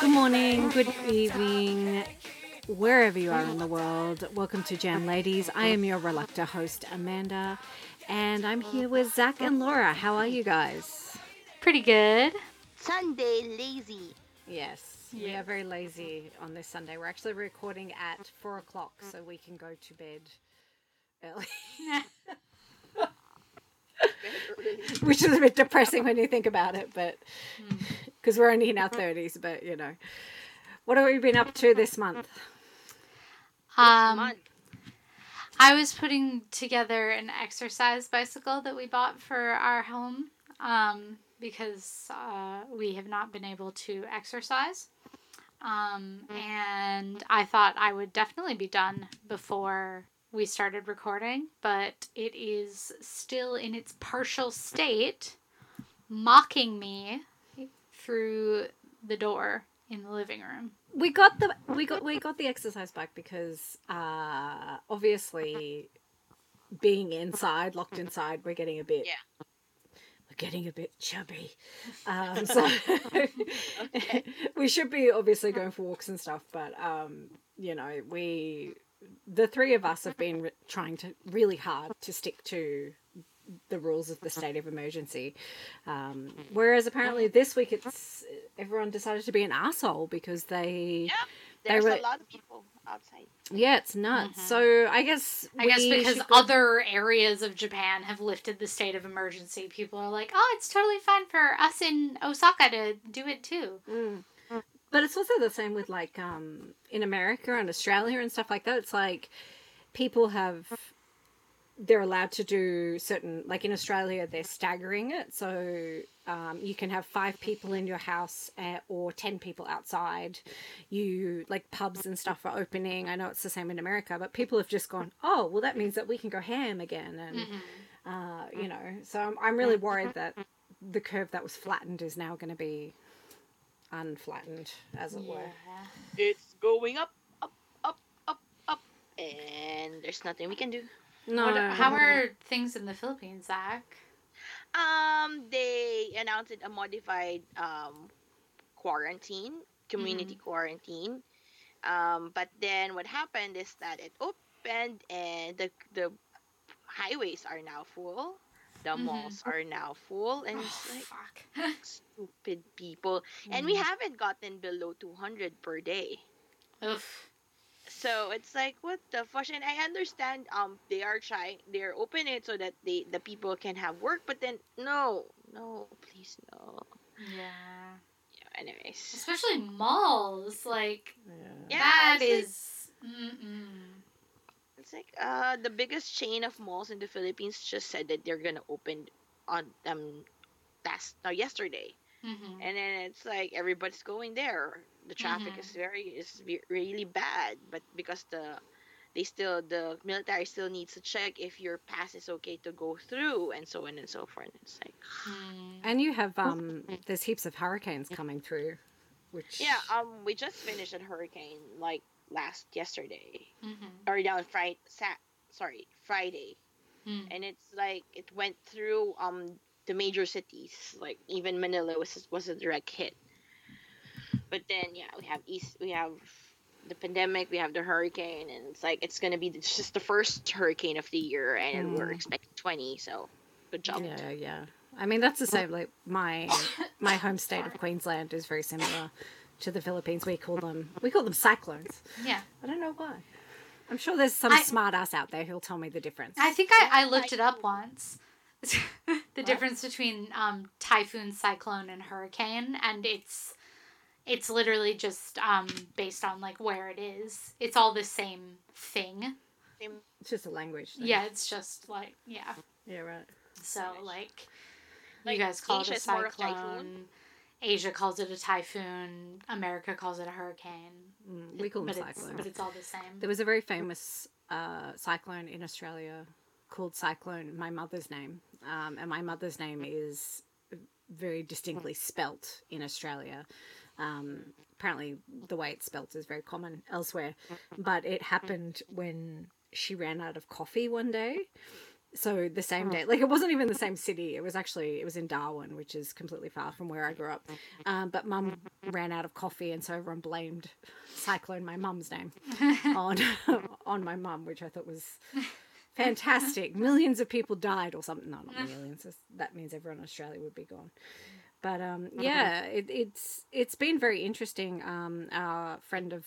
Good morning, good evening, wherever you are in the world. Welcome to Jam Ladies. I am your reluctant host, Amanda, and I'm here with Zach and Laura. How are you guys? Pretty good. Sunday lazy. Yes, we are very lazy on this Sunday. We're actually recording at 4 o'clock so we can go to bed early. Which is a bit depressing when you think about it, but because we're only in our 30s, but you know. What have we been up to this month? I was putting together an exercise bicycle that we bought for our home because we have not been able to exercise. And I thought I would definitely be done before we started recording, but it is still in its partial state, mocking me through the door in the living room. We got the exercise bike because obviously being inside, locked inside, we're getting a bit chubby. So we should be obviously going for walks and stuff, but you know, the three of us have been trying really hard to stick to the rules of the state of emergency. Whereas apparently this week everyone decided to be an asshole because there's a lot of people outside. Yeah, it's nuts. Mm-hmm. So I guess because other areas of Japan have lifted the state of emergency, people are like, oh, it's totally fine for us in Osaka to do it too. Mm. But it's also the same with, like, in America and Australia and stuff like that. It's like people they're allowed to do certain, like in Australia, they're staggering it. So you can have 5 people in your house or 10 people outside. Like pubs and stuff are opening. I know it's the same in America, but people have just gone, oh, well, that means that we can go ham again. And, you know, so I'm really worried that the curve that was flattened is now going to be unflattened, as it were. It's going up, up, up, up, up, and there's nothing we can do. No. How are things in the Philippines, Zach? They announced a modified quarantine, community quarantine. But then what happened is that it opened, and the highways are now full. The malls are now full, and fuck. Stupid people. And we haven't gotten below 200 per day. Oof. So it's like, what the fuck? And I understand they are trying, they're opening it so that the people can have work, but then no, please no. Yeah. Anyways, especially malls, like that is. It's like the biggest chain of malls in the Philippines just said that they're gonna open on yesterday, and then it's like everybody's going there. The traffic is really bad, but because the military still needs to check if your pass is okay to go through, and so on and so forth. It's like, and you have there's heaps of hurricanes coming through, which we just finished a hurricane like. Yesterday, or down Friday, and it's like it went through the major cities, like even Manila was a direct hit. But then we have the pandemic, we have the hurricane, and it's like it's gonna be just the first hurricane of the year, and we're expecting 20. So good job. Yeah. I mean that's the same. Like my home state of Queensland is very similar. To the Philippines, we call them cyclones. Yeah, I don't know why. I'm sure there's some smart ass out there who'll tell me the difference. I think I looked it up once. The difference between typhoon, cyclone, and hurricane, and it's literally just based on like where it is. It's all the same thing. It's just a language thing. Yeah, it's just like Yeah, right. So like you guys call it a cyclone. Asia calls it a typhoon. America calls it a hurricane. We call them cyclones. But it's all the same. There was a very famous cyclone in Australia called Cyclone, my mother's name. And my mother's name is very distinctly spelt in Australia. Apparently the way it's spelt is very common elsewhere. But it happened when she ran out of coffee one day. So the same day, like it wasn't even the same city. It was in Darwin, which is completely far from where I grew up. But mum ran out of coffee, and so everyone blamed Cyclone, my mum's name, on my mum, which I thought was fantastic. Millions of people died or something. No, not millions. That means everyone in Australia would be gone. But yeah, it's been very interesting. Our friend of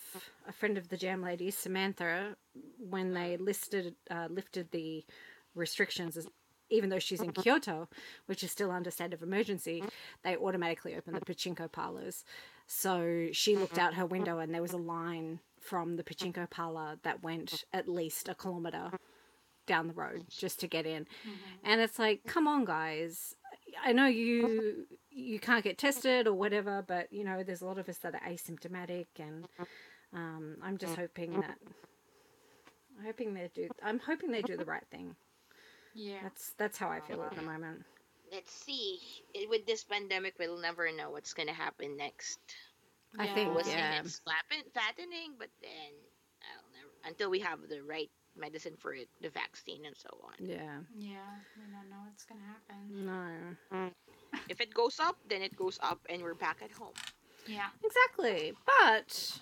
the Jam Ladies, Samantha, when they lifted the restrictions, even though she's in Kyoto, which is still under state of emergency, they automatically opened the pachinko parlors. So she looked out her window, and there was a line from the pachinko parlor that went at least a kilometer down the road just to get in. And it's like, come on, guys. I know you can't get tested or whatever, but, you know, there's a lot of us that are asymptomatic, and I'm just hoping they do the right thing. Yeah. That's how I feel at the moment. Let's see. With this pandemic, we'll never know what's going to happen next. Yeah. I think, it's flattening, but then until we have the right medicine for it, the vaccine and so on. Yeah. Yeah, we don't know what's going to happen. No. If it goes up, then it goes up and we're back at home. Yeah. Exactly. But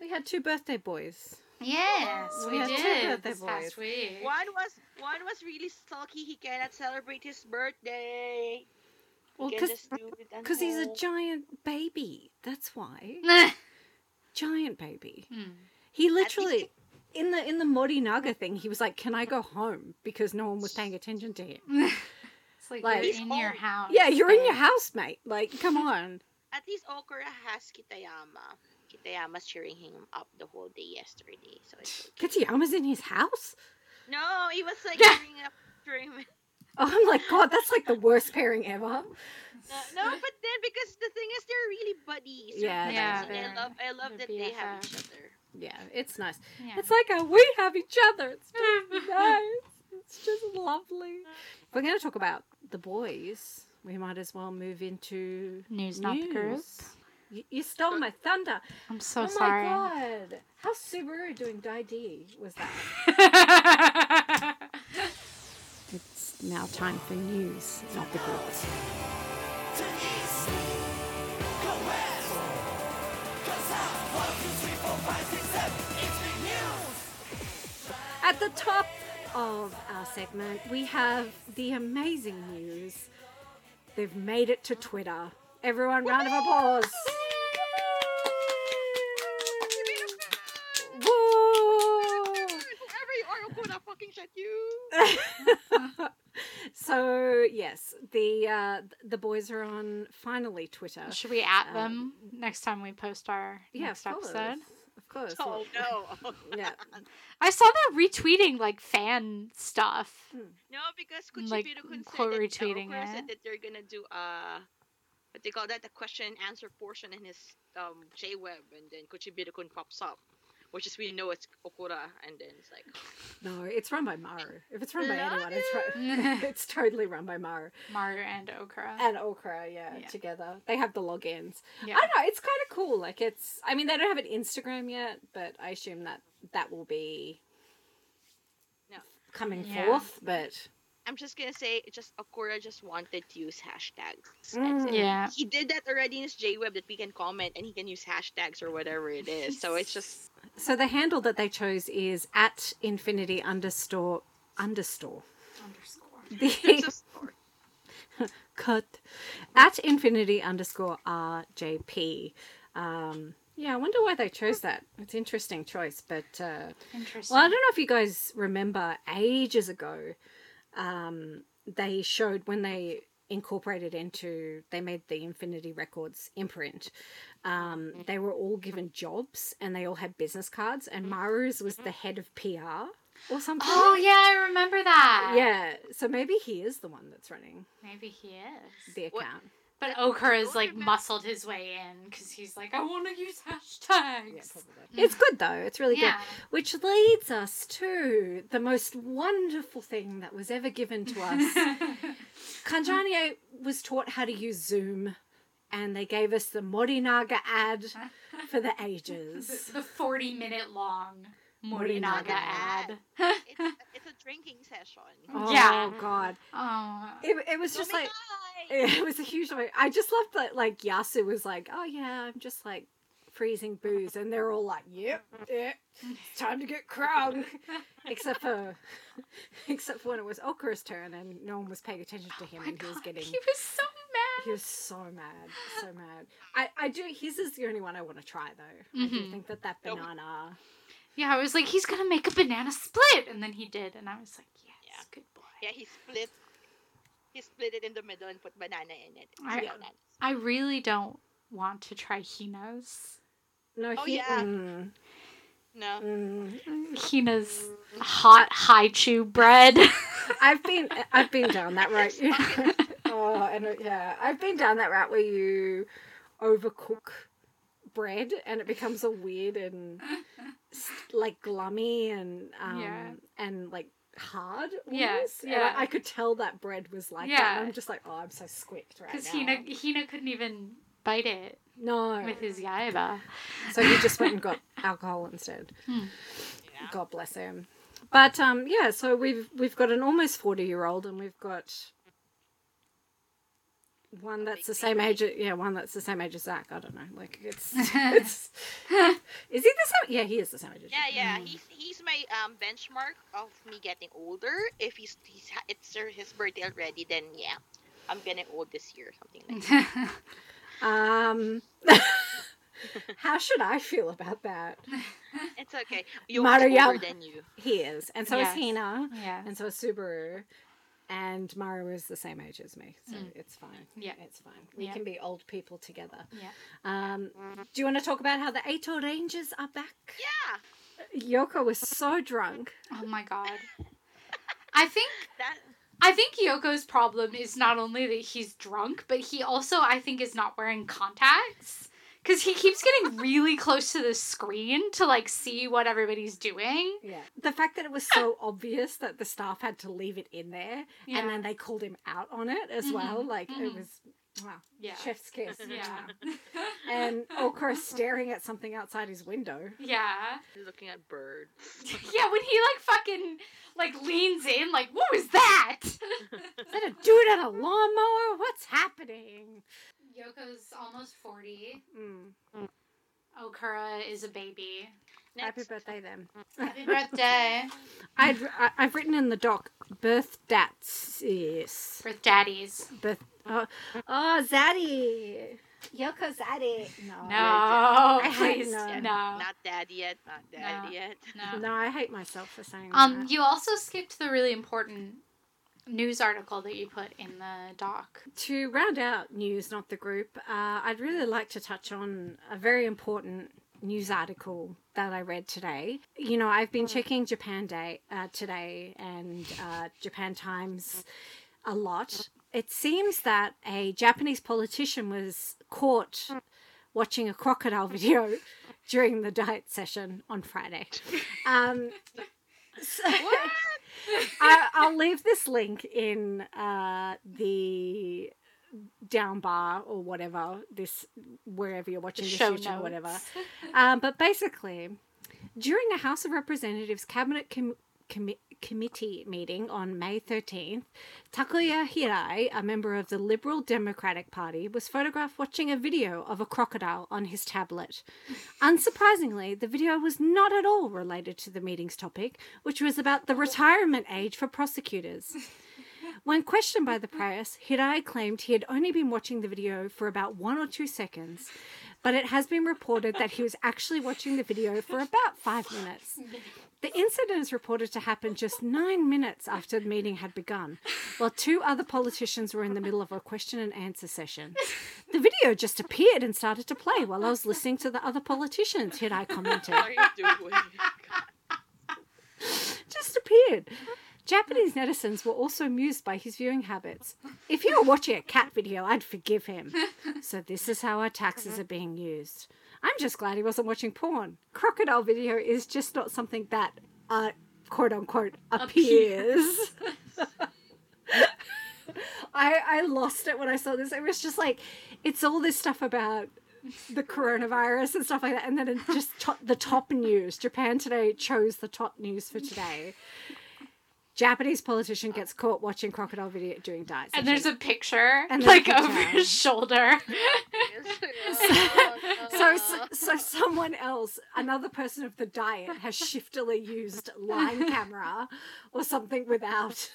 we had two birthday boys. Yes, we did this past week. One was really sulky. He cannot celebrate his birthday. Well, because he's a giant baby. That's why. Giant baby. Hmm. He literally, in the Morinaga thing, he was like, "Can I go home?" Because no one was paying attention to him. It's like you're in your house. Yeah, you're in your house, mate. Like, come on. At least Okura has Kitayama. Katayama's cheering him up the whole day yesterday. So it's okay. Katayama's in his house? No, he was like cheering up during. Oh, I'm like, God, that's like the worst pairing ever. No, but then because the thing is, they're really buddies. Yeah, and I love that they have each other. Yeah, it's nice. Yeah. It's like we have each other. It's just nice. It's just lovely. We're going to talk about the boys. We might as well move into news. Not the girls. You stole my thunder. I'm so sorry. Oh my God. How Subaru doing Dai-D was that? It's now time for news, not the girls. At the top of our segment, we have the amazing news. They've made it to Twitter. Everyone, round of applause. So yes, the boys are on finally Twitter. Should we at them next time we post our next episode? Of course. Oh no. Yeah. I saw them retweeting like fan stuff. No, because Kuchibirukun said that they're gonna do but they call that the question and answer portion in his J-Web, and then Kuchibirukun pops up, which is we know it's Okura, and then it's like... No, it's run by Maru. If it's run by anyone, it's totally run by Maru. Maru and Okura. And Okura, yeah, together. They have the logins. Yeah. I don't know, it's kind of cool. Like, it's... I mean, they don't have an Instagram yet, but I assume that will be coming forth, but... I'm just gonna say, Okura just wanted to use hashtags. Yeah, he did that already in his J-Web that we can comment, and he can use hashtags or whatever it is. So it's just the handle that they chose is @infinity___. Cut @infinity_RJP. Yeah, I wonder why they chose that. It's an interesting choice, but interesting. Well, I don't know if you guys remember ages ago. They showed when they incorporated into, they made the Infinity Records imprint. They were all given jobs and they all had business cards, and Maru's was the head of PR or something. Oh yeah, I remember that. Yeah, so maybe he is the one that's running. Maybe he is. The account. But Okura has like muscled his way in because he's like, I want to use hashtags. Yeah, it's good though. It's really good. Which leads us to the most wonderful thing that was ever given to us. Kanjani 8 was taught how to use Zoom, and they gave us the Morinaga ad for the ages. The 40-minute long Morinaga ad. It's a drinking session. Oh, yeah. God. It was just like, it was a huge, I just loved that, like, Yasu was like, oh, yeah, I'm just, like, freezing booze. And they're all like, yep, it's time to get crunk. except for when it was Okura's turn and no one was paying attention to him. And he was so mad. He was so mad. I do, his is the only one I want to try, though. Mm-hmm. I do think that banana... Yeah, I was like, he's going to make a banana split. And then he did. And I was like, yes, good boy. Yeah, he split it in the middle and put banana in it. I really don't want to try Hina's. No, Hina's hot haichu bread. I've been down that route. I've been down that route where you overcook bread and it becomes a weird and like glummy and and like hard almost. And I could tell that bread was like that, and I'm just like, oh, I'm so squicked right now, because Hina couldn't even bite it with his yaiba, so he just went and got alcohol instead. God bless him. But so we've got an almost 40-year-old and we've got one that's the same age. Yeah, one that's the same age as Zach. I don't know. Like it's is he the same? Yeah, he is the same age. Yeah. He's my benchmark of me getting older. If it's his birthday already, then yeah, I'm getting old this year or something like that. How should I feel about that? It's okay. You're older than you. He is, and so is Hina, and so is Subaru. And Maru is the same age as me, so it's fine. Yeah, it's fine. We can be old people together. Yeah. Do you want to talk about how the Eito Rangers are back? Yeah. Yoko was so drunk. Oh my god. I think Yoko's problem is not only that he's drunk, but he also is not wearing contacts, because he keeps getting really close to the screen to, like, see what everybody's doing. Yeah. The fact that it was so obvious that the staff had to leave it in there, and then they called him out on it as well. Like, it was, wow, chef's kiss. Yeah. And Okura staring at something outside his window. Yeah. Looking at birds. Yeah, when he, leans in, what was that? Is that a dude at a lawnmower? What's happening? Yoko's almost 40. Okura is a baby. Next. Happy birthday, then. Happy birthday. I've written in the doc, birth dats. Yes. Birth daddies. Zaddy. Yoko Zaddy. No. Not dad yet. No, I hate myself for saying that. You also skipped the really important news article that you put in the doc. To round out news, not the group, I'd really like to touch on a very important news article that I read today. You know, I've been checking Japan Day today and Japan Times a lot. It seems that a Japanese politician was caught watching a crocodile video during the diet session on Friday. What? I'll leave this link in the down bar or whatever, wherever you're watching this YouTube or whatever. But basically, during a House of Representatives Cabinet Committee meeting on May 13th, Takuya Hirai, a member of the Liberal Democratic Party, was photographed watching a video of a crocodile on his tablet. Unsurprisingly, the video was not at all related to the meeting's topic, which was about the retirement age for prosecutors. When questioned by the press, Hirai claimed he had only been watching the video for about 1 or 2 seconds, but it has been reported that he was actually watching the video for about 5 minutes. The incident is reported to happen just 9 minutes after the meeting had begun, while 2 other politicians were in the middle of a question and answer session. The video just appeared and started to play while I was listening to the other politicians, Hirai commented. What are you doing? Just appeared. Japanese netizens were also amused by his viewing habits. If he were watching a cat video, I'd forgive him. So this is how our taxes are being used. I'm just glad he wasn't watching porn. Crocodile video is just not something that, quote-unquote, appears. I lost it when I saw this. It was just like, it's all this stuff about the coronavirus and stuff like that, and then it's just the top news. Japan Today chose the top news for today. Japanese politician gets caught watching crocodile video during diet session. And there's a picture, and like, over his shoulder. So someone else, another person of the diet, has shiftily used line camera or something without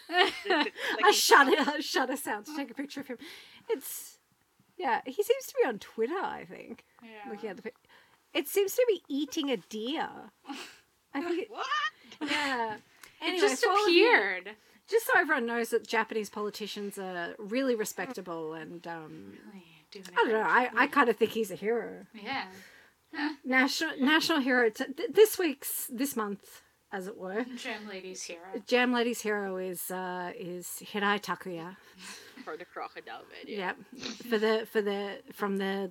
a shutter sound to take a picture of him. Yeah, he seems to be on Twitter, I think. Yeah. Looking at the picture. It seems to be eating a deer. I think it, what? Yeah. Anyway, it just appeared. Just so everyone knows that Japanese politicians are really respectable and, really I don't know, I kind of think he's a hero. Yeah. National hero. This month, as it were. Jam Ladies' hero. Jam Ladies' hero is Hirai Takuya. For the crocodile video. Yep. From the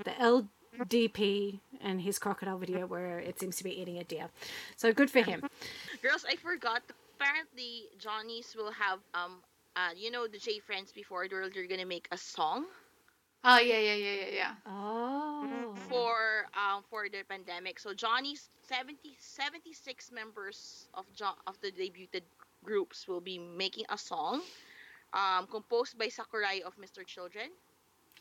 LDP and his crocodile video where it seems to be eating a deer. So good for him. Girls, I forgot. Apparently, Johnny's will have, the J Friends Before the World, they're going to make a song. Oh, yeah. Oh. For the pandemic. So Johnny's 76 members of the debuted groups will be making a song composed by Sakurai of Mr. Children.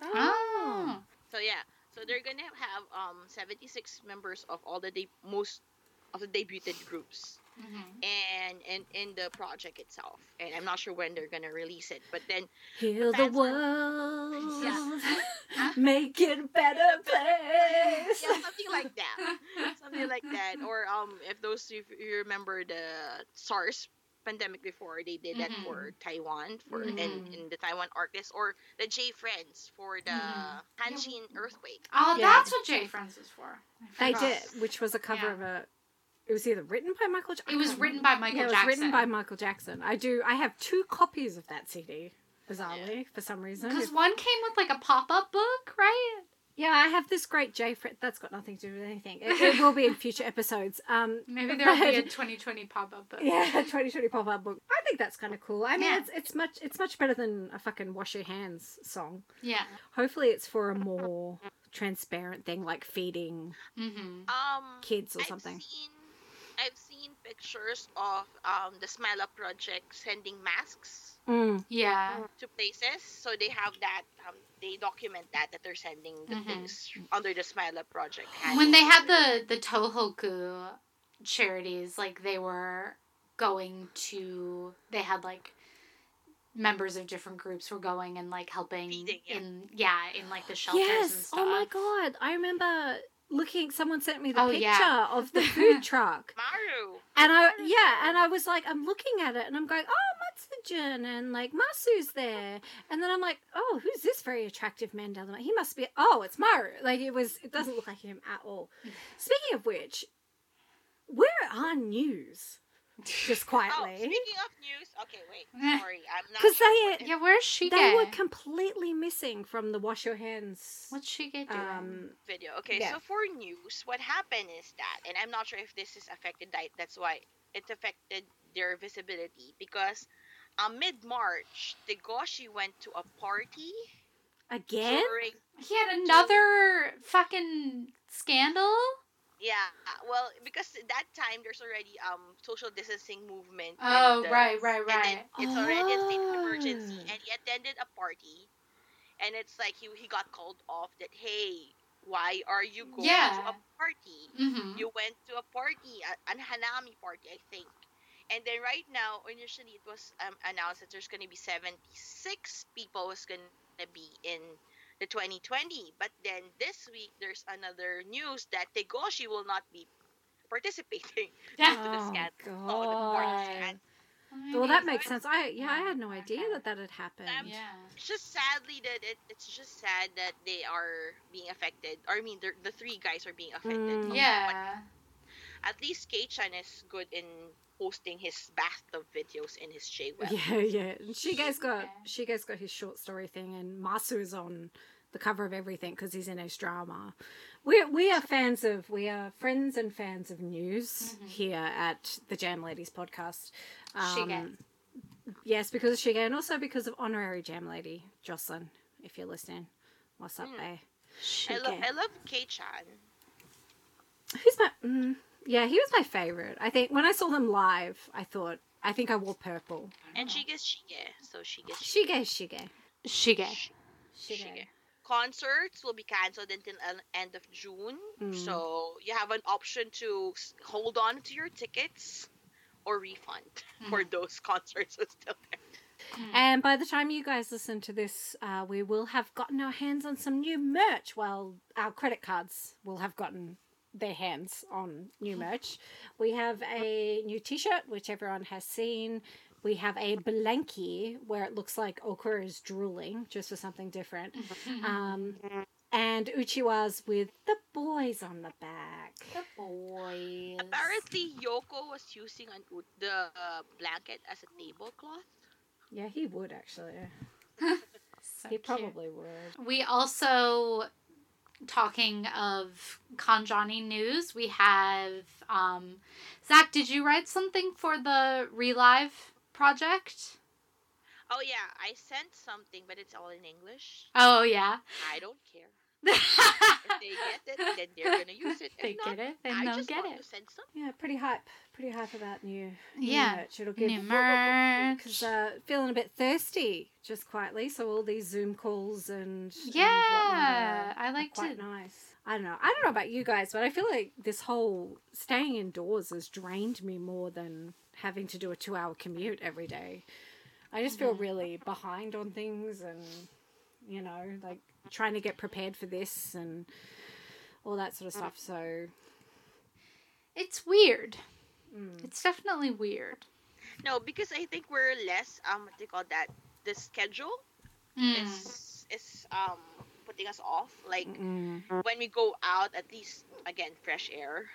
Oh. So, yeah. So they're going to have 76 members of all the most of the debuted groups. Mm-hmm. And in the project itself, and I'm not sure when they're gonna release it, but then heal the world, make it a better place, something like that. Or if those you remember the SARS pandemic before, they did that for Taiwan in the Taiwan artists, or the J Friends for the Hanshin earthquake. Oh, yeah. That's what J Friends was for. They did, which was a cover of a. It was either written by Michael Jackson. It was written by Michael Jackson. I have 2 copies of that CD, bizarrely, for some reason. Because one came with, like, a pop-up book, right? Yeah, I have this great J Friend. That's got nothing to do with anything. It will be in future episodes. Maybe there will be a 2020 pop-up book. Yeah, a 2020 pop-up book. I think that's kind of cool. I mean, it's much better than a fucking Wash Your Hands song. Yeah. Hopefully it's for a more transparent thing, like feeding kids or something. I've seen pictures of the Smile Up Project sending masks to places. So they have that, they document that they're sending the things under the Smile Up Project. When they had the Tohoku charities, like they were going to, they had like members of different groups were going and like helping in like the shelters and stuff. Oh my God, I remember... Someone sent me the picture of the food truck. Maru. And I was like, I'm looking at it and I'm going, oh, Matsujin and like Masu's there. And then I'm like, oh, who's this very attractive man down the line? He must be, it's Maru. Like it doesn't look like him at all. Speaking of which, where are news? Just quietly. Oh, speaking of news, okay, wait, sorry, I'm not. Because where's Shige? They were completely missing from the Wash Your Hands. What's Shige doing? Video. Okay, so for news, what happened is that, and I'm not sure if this is affected. That's why it affected their visibility because, mid-March, Tegoshi went to a party. Again? He had another fucking scandal. Yeah, well, because at that time there's already social distancing movement. Oh, right. And it's already a state of emergency, and he attended a party, and it's like he got called off that, hey, why are you going to a party? Mm-hmm. You went to a party, an hanami party, I think. And then right now, initially it was announced that there's going to be 76 people was going to be in the 2020, but then this week there's another news that Tegoshi will not be participating due to the scandal. Well, that makes sense. I had no idea that had happened. It's just sadly that it's just sad that they are being affected. I mean, the 3 guys are being affected. At least Kei Chan is good in posting his bathtub videos in his J-Web. Yeah. Shige's got his short story thing, and Masu is on the cover of everything because he's in his drama. We are friends and fans of news here at the Jam Ladies podcast. Shige. Yes, because of Shige, and also because of honorary Jam Lady Jocelyn. If you're listening, what's up, bae? I love Kei Chan. Who's my? Yeah, he was my favorite. I think when I saw them live, I thought I think I wore purple. And she gets Shige, so Shige. Concerts will be cancelled until end of June. Mm. So you have an option to hold on to your tickets or refund for those concerts that's still there. And by the time you guys listen to this, we will have gotten our hands on some new merch. Well, our credit cards will have gotten their hands on new merch. We have a new t-shirt, which everyone has seen. We have a blankie where it looks like Okura is drooling, just for something different. And Uchiwa's with the boys on the back. The boys. Apparently, Yoko was using the blanket as a tablecloth. Yeah, he would, actually. He probably would. We also, talking of Kanjani news, we have... Zach, did you write something for the Relive project? Oh, yeah. I sent something, but it's all in English. Oh, yeah. I don't care. If they get it, then they're going to use it. If they not, get it, then they'll get it. Yeah, pretty hype. Pretty hype about new merch. It'll give new merch. Because feeling a bit thirsty, just quietly. So all these Zoom calls and whatnot I like quite nice. I don't know about you guys, but I feel like this whole staying indoors has drained me more than having to do a 2-hour commute every day. I just feel really behind on things and, you know, like trying to get prepared for this and all that sort of stuff. So it's weird. It's definitely weird. No, because I think we're less what do you call that? The schedule is putting us off. Like when we go out, at least again fresh air,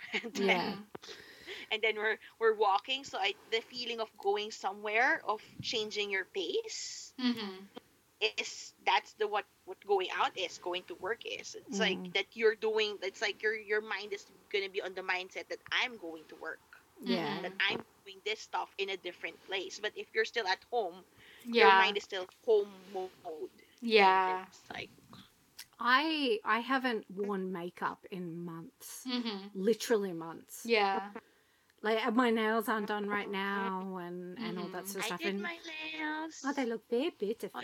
and then we're walking. So the feeling of going somewhere, of changing your pace. That's what going out is, going to work is. It's like that you're doing. It's like your mind is gonna be on the mindset that I'm going to work. Yeah. That I'm doing this stuff in a different place. But if you're still at home, your mind is still home mode. Yeah. It's like I haven't worn makeup in months. Literally months. Yeah. Like, my nails aren't done right now and all that sort of stuff. I did my nails. Oh, they look very beautiful.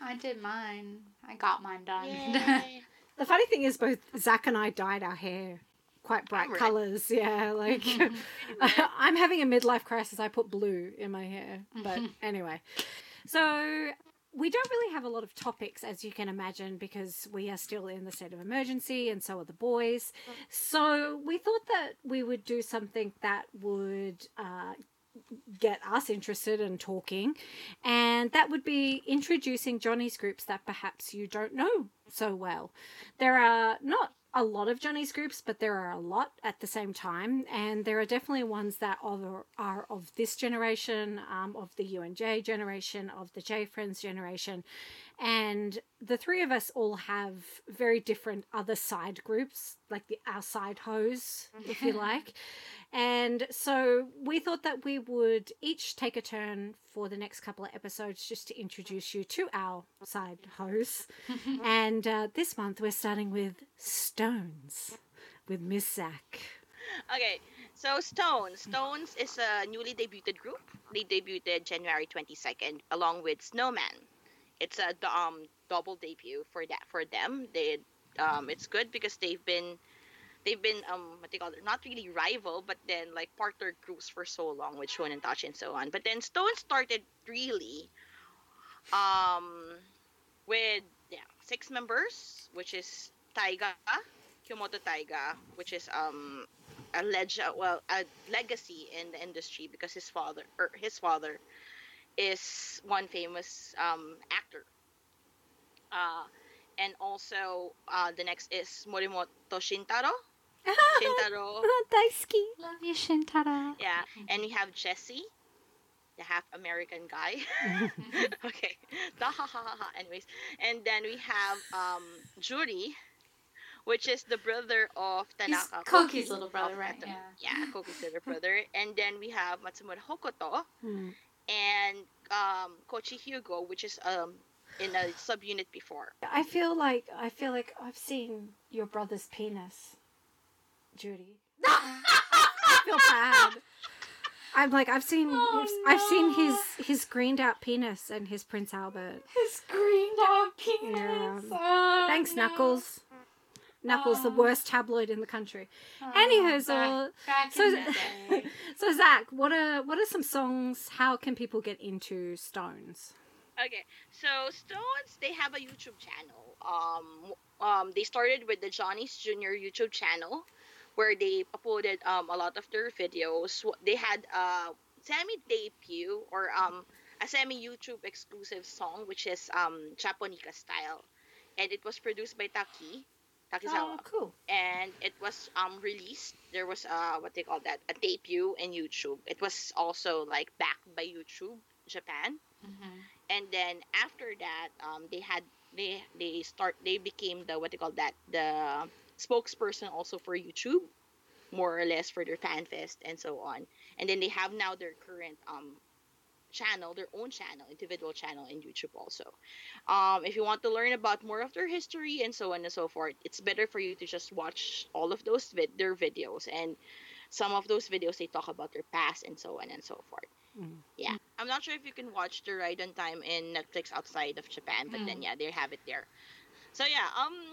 I did mine. I got mine done. The funny thing is both Zach and I dyed our hair quite bright colours. Yeah, like, I'm having a midlife crisis. I put blue in my hair. But anyway. So... we don't really have a lot of topics, as you can imagine, because we are still in the state of emergency and so are the boys. So we thought that we would do something that would get us interested in talking, and that would be introducing Johnny's groups that perhaps you don't know so well. There are not a lot of Johnny's groups, but there are a lot at the same time, and there are definitely ones that are of this generation, of the UNJ generation, of the J Friends generation, and the three of us all have very different other side groups, like our side hoes, if you like. And so we thought that we would each take a turn for the next couple of episodes just to introduce you to our side hosts. And this month we're starting with SixTONES with Miss Zach. Okay, so SixTONES. SixTONES is a newly debuted group. They debuted January 22nd along with Snowman. It's a double debut for them. They it's good because they've been what they call it, not really rival, but then like partner groups for so long with Shonentachi and so on. But then SixTONES started really with 6 members, which is Taiga, Kyomoto Taiga, which is a legacy in the industry because his father is one famous actor. And also the next is Morimoto Shintaro. Shintaro. Daisuke. Love you, Shintaro. Yeah. And we have Jesse, the half American guy. Okay. Anyways. And then we have Juri, which is the brother of Tanaka. Koki's little brother, right? Yeah, Koki's little brother. And then we have Matsumura Hokuto and Kochi Hugo, which is in a subunit before. I feel like I've seen your brother's penis, Judy. I feel bad. I'm like, I've seen his greened out penis and his Prince Albert. His greened out penis. Yeah. Oh, thanks, no. Knuckles. Knuckles, the worst tabloid in the country. Anywho, so Zach, what are some songs? How can people get into SixTONES? Okay, so SixTONES, they have a YouTube channel. They started with the Johnny's Junior YouTube channel, where they uploaded a lot of their videos. They had a semi-debut or a semi-YouTube exclusive song, which is Japonica Style. And it was produced by Takisawa. Oh, cool. And it was released. There was a debut in YouTube. It was also like backed by YouTube Japan. Mm-hmm. And then after that, they became the spokesperson also for YouTube, more or less, for their FanFest and so on. And then they have now their current channel, their own channel, individual channel in YouTube also. If you want to learn about more of their history and so on and so forth, it's better for you to just watch all of those their videos. And some of those videos, they talk about their past and so on and so forth. Mm. Yeah. I'm not sure if you can watch the Ride on Time in Netflix outside of Japan, but then, yeah, they have it there. So yeah,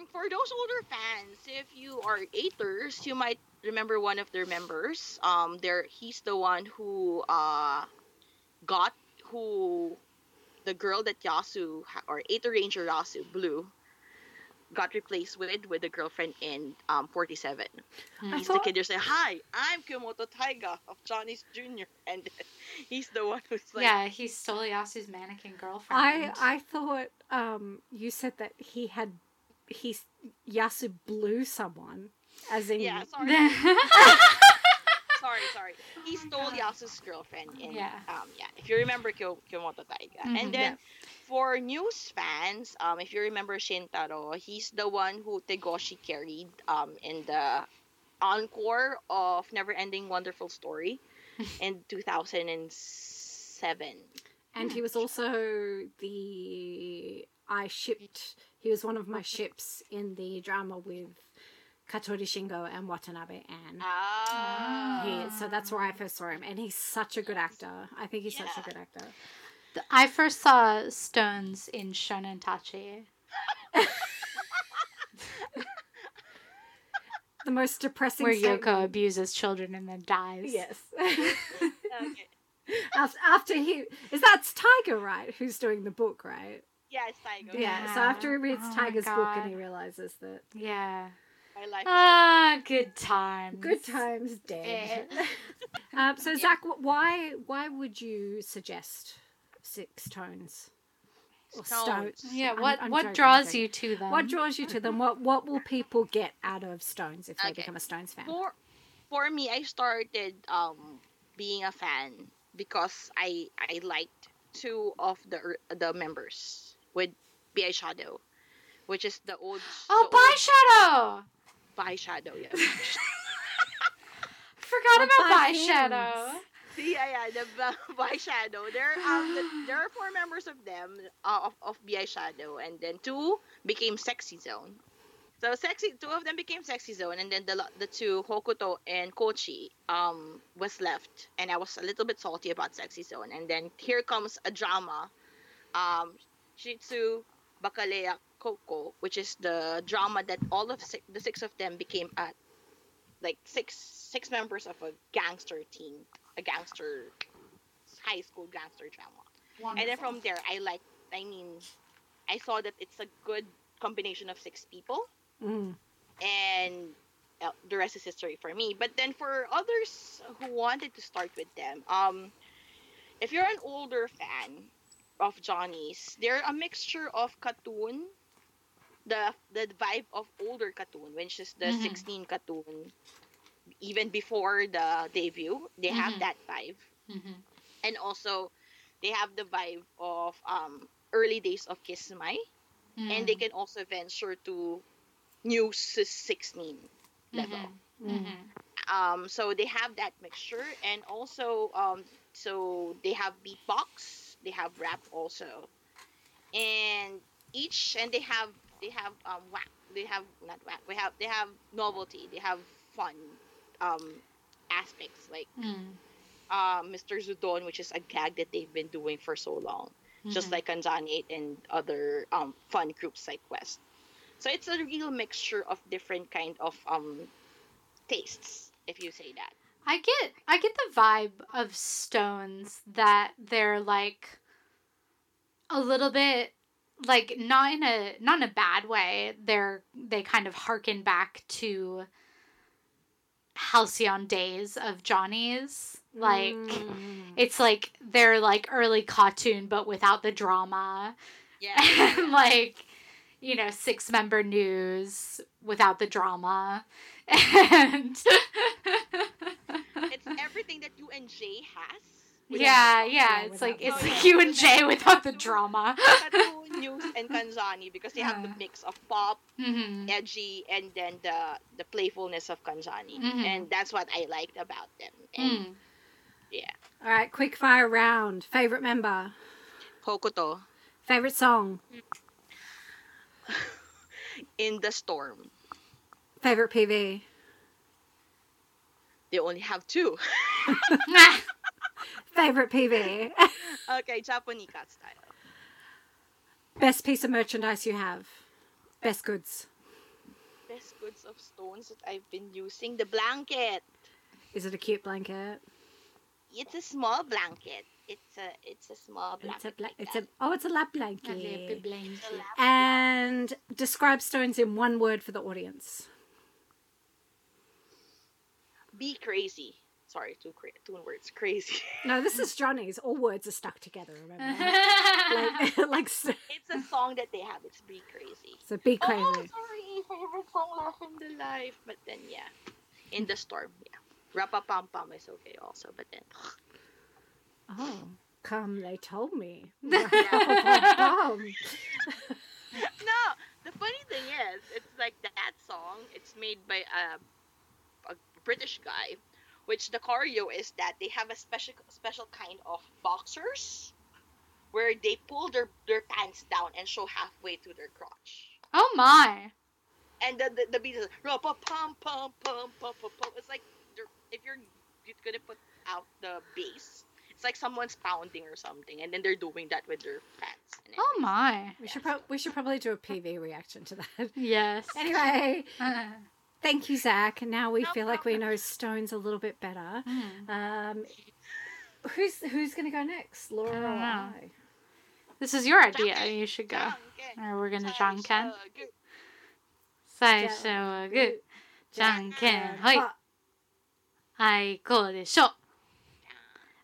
for those older fans, if you are eighters, you might remember one of their members. He's the one who the girl that Yasu or Eighter Ranger Yasu Blue got replaced with the girlfriend in 47. Mm-hmm. He's the kid who said, "Hi, I'm Kyomoto Taiga of Johnny's Junior," and he's the one who's like, yeah, he stole Yasu's mannequin girlfriend. I thought you said that Yasu blew someone, as in yeah. Sorry. He stole Yasu's girlfriend. In, if you remember Kyomoto Taiga. Mm-hmm, and then for news fans, if you remember Shintaro, he's the one who Tegoshi carried in the encore of Never-Ending Wonderful Story in 2007. And he was also he was one of my ships in the drama with Katori Shingo and Watanabe Ann. So that's where I first saw him. And he's such a good actor. I think he's such a good actor. I first saw SixTONES in Shonentachi. The most depressing where Yoko abuses children and then dies. Yes. Okay. After he... That's Tiger, right? Who's doing the book, right? Yeah, it's Tiger. Yeah, so after he reads Tiger's book and he realizes that... Yeah. I like good times. Good times, dead. Yeah. So, Zach, why would you suggest SixTONES? Or SixTONES. Yeah, what draws you to them? What draws you to them? What will people get out of SixTONES if they become a SixTONES fan? For me, I started being a fan because I liked two of the members with B.I. Shadow, which is the old... Oh, B.I. Shadow, yeah. Forgot about B.I. Shadow. Yeah, the B.I. Shadow. There are four members of them, of B.I. Shadow, and then two became Sexy Zone. So two of them became Sexy Zone, and then the two, Hokuto and Kochi, was left, and I was a little bit salty about Sexy Zone, and then here comes a drama, Shitsu, Bakalea, Coco, which is the drama that all of the six of them became six members of a gangster team, high school gangster drama. Wonderful. And then from there, I saw that it's a good combination of six people, and the rest is history for me. But then for others who wanted to start with them, if you're an older fan of Johnny's, they're a mixture of KAT-TUN, the vibe of older KAT-TUN, which is the 16 KAT-TUN, even before the debut, they have that vibe, and also they have the vibe of early days of Kismai, and they can also venture to new 16 level. So they have that mixture, and also so they have beatbox, they have rap also, and they have whack, they have not whack, they have novelty, they have fun aspects like Mr. Zudon, which is a gag that they've been doing for so long, just like Kanjani 8 and other fun groups like Quest. So it's a real mixture of different kind of tastes, if you say that. I get the vibe of SixTONES that they're like a little bit like not in a bad way. They kind of harken back to halcyon days of Johnny's. Like it's like they're like early KAT-TUN but without the drama. Yeah. And like, you know, 6-member news without the drama. And it's everything that UNJ has. Yeah. It's like UNJ without the drama. KAT-TUN News and Kanjani, because they have the mix of pop, edgy, and then the playfulness of Kanjani. Mm-hmm. And that's what I liked about them. And yeah. All right, quick fire round. Favorite member? Hokuto. Favorite song? In the Storm. Favorite PV? They only have 2. Favorite PV? Okay, Japonica Style. Best piece of merchandise you have? Best goods? Best goods of SixTONES that I've been using? The blanket. Is it a cute blanket? It's a small blanket. It's a small blanket. It's a lap blanket. And describe SixTONES in one word for the audience. Be crazy. Sorry, 2 words. Crazy. No, this is Johnny's. All words are stuck together, remember? It's a song that they have. It's Be Crazy. So Be Crazy. Oh, sorry. Favorite song Laugh in the Life. But then, yeah. In the Storm, yeah. Rapapam-pam is okay also, but then... Oh, come, they told me. No, the funny thing is, it's like that song, it's made by a British guy, which the choreo is that they have a special kind of boxers where they pull their pants down and show halfway to their crotch. Oh my. And the beat is pum pum pum pum pum pum. It's like if you're going to put out the bass, it's like someone's pounding or something, and then they're doing that with their pants. Oh my. We should probably do a PV reaction to that. Yes. Anyway, thank you, Zach. Now we feel like we know SixTONES a little bit better. Who's going to go next? Laura or I? This is your idea. You should go. Or we're going to Janken. Saisho Janken. Hoi. Aiko desho.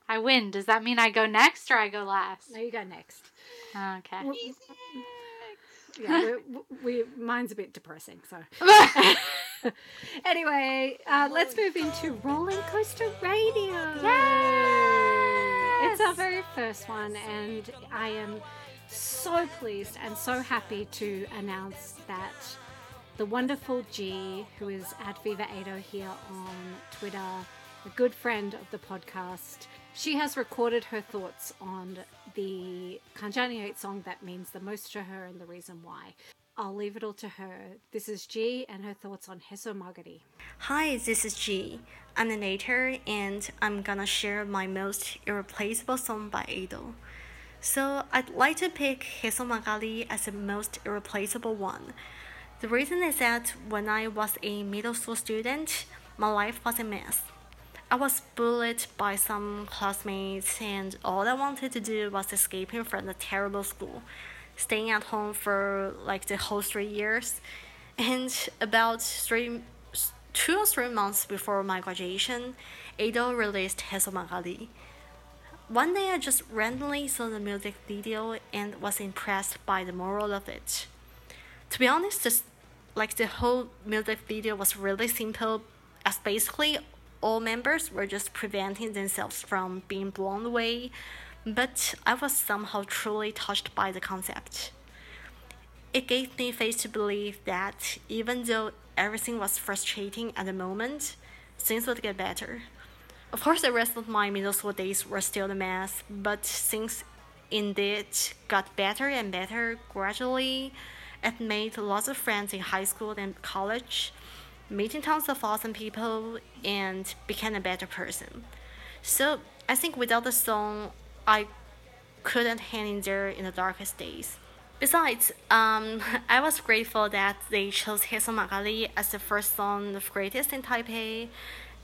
I win. Does that mean I go next or I go last? No, you go next. Okay. Yeah, mine's a bit depressing, so. Anyway, let's move into Rolling Coaster Radio. Yes! It's our very first one, and I am so pleased and so happy to announce that the wonderful G, who is at Viva Ado here on Twitter, a good friend of the podcast, she has recorded her thoughts on the Kanjani 8 song that means the most to her and the reason why. I'll leave it all to her. This is G and her thoughts on Heso Magari. Hi, this is G. I'm an editor and I'm gonna share my most irreplaceable song by Ado. So I'd like to pick Heso Magari as the most irreplaceable one. The reason is that when I was a middle school student, my life was a mess. I was bullied by some classmates and all I wanted to do was escaping from the terrible school, staying at home for like the whole 3 years. And about 2 or 3 months before my graduation, Ado released Heso Magari. One day I just randomly saw the music video and was impressed by the moral of it. To be honest, the whole music video was really simple, as basically all members were just preventing themselves from being blown away, but I was somehow truly touched by the concept. It gave me faith to believe that even though everything was frustrating at the moment, things would get better. Of course, the rest of my middle school days were still a mess, but things indeed got better and better gradually. I made lots of friends in high school and college, meeting tons of awesome people, and became a better person. So I think without the song, I couldn't hang in there in the darkest days. Besides, I was grateful that they chose Heso Magari as the first song of Greatest in Taipei,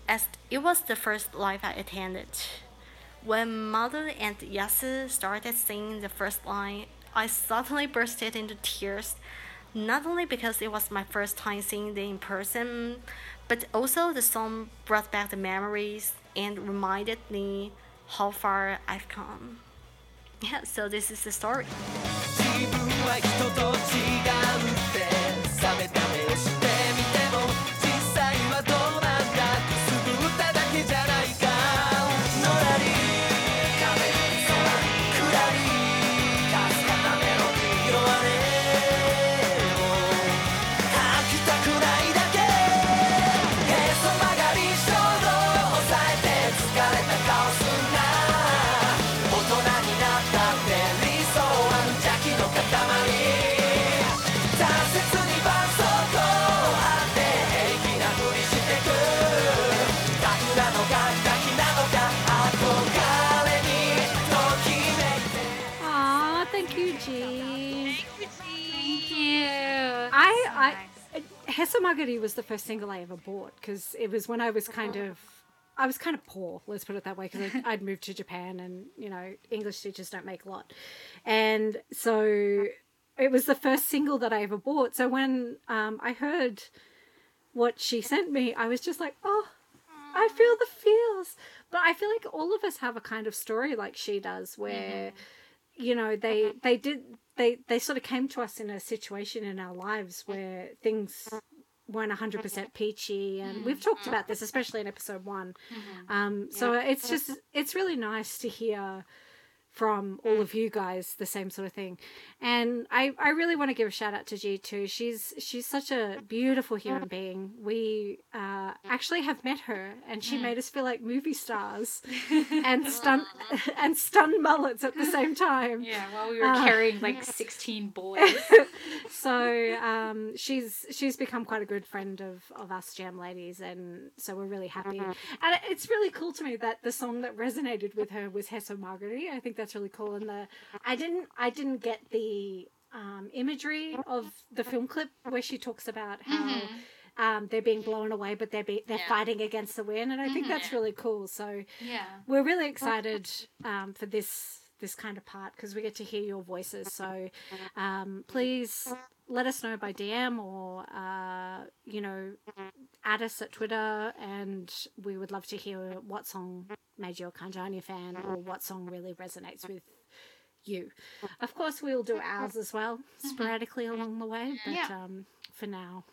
as it was the first live I attended. When Maru and Yasu started singing the first line, I suddenly bursted into tears, not only because it was my first time seeing them in person, but also the song brought back the memories and reminded me how far I've come. Yeah, so this is the story. Heso Magari was the first single I ever bought, because it was when I was kind of poor, let's put it that way, because I'd moved to Japan and, you know, English teachers don't make a lot. And so it was the first single that I ever bought. So when I heard what she sent me, I was just like, oh, I feel the feels. But I feel like all of us have a kind of story like she does where, you know, they sort of came to us in a situation in our lives where things weren't 100% peachy, and we've talked about this, especially in episode 1. So it's really nice to hear from all of you guys the same sort of thing. And I really want to give a shout out to G too. She's such a beautiful human being. We actually have met her, and she made us feel like movie stars and stunned mullets at the same time. Yeah, while we were carrying like 16 boys. So she's become quite a good friend of us Jam Ladies, and so we're really happy. And it's really cool to me that the song that resonated with her was Heso Magari. I think that's really cool. And I didn't get the imagery of the film clip where she talks about how they're being blown away, but they're fighting against the wind, and I think that's really cool. So we're really excited for this kind of part, because we get to hear your voices. So please let us know by DM or add us at Twitter, and we would love to hear what song made you a Kanjani fan or what song really resonates with you. Of course, we'll do ours as well sporadically along the way, but for now,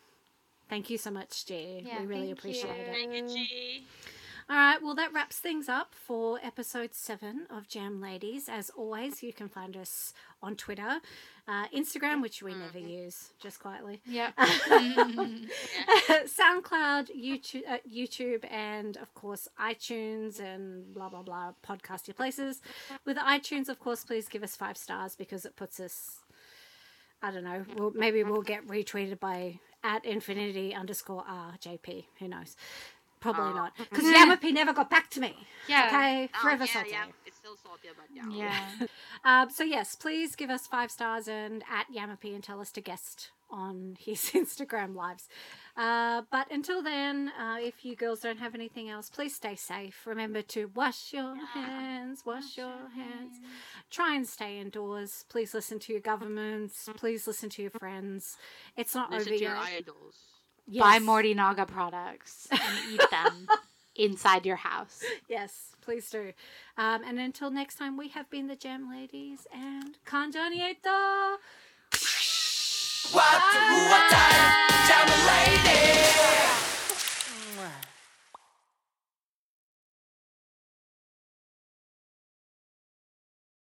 thank you so much, G. We really appreciate it. Thank you, G. All right, well, that wraps things up for episode 7 of Jam Ladies. As always, you can find us on Twitter, Instagram, which we never use, just quietly. Yep. SoundCloud, YouTube, and, of course, iTunes and blah, blah, blah, podcasty places. With iTunes, of course, please give us 5 stars, because it puts us, I don't know, maybe we'll get retweeted by @infinity_RJP. Who knows? Probably not, because Yamapi never got back to me. Yeah. Okay, forever salty. Yeah, it's still salty about Yamapi. Yeah. So yes, please give us 5 stars and @Yamapi and tell us to guest on his Instagram lives. But until then, if you girls don't have anything else, please stay safe. Remember to wash your hands, wash your hands. Try and stay indoors. Please listen to your governments. Please listen to your friends. It's not over yet. Listen to your idols. Yes. Buy Morinaga products and eat them inside your house. Yes, please do. And until next time, we have been the Jam Ladies and Kanjani 8.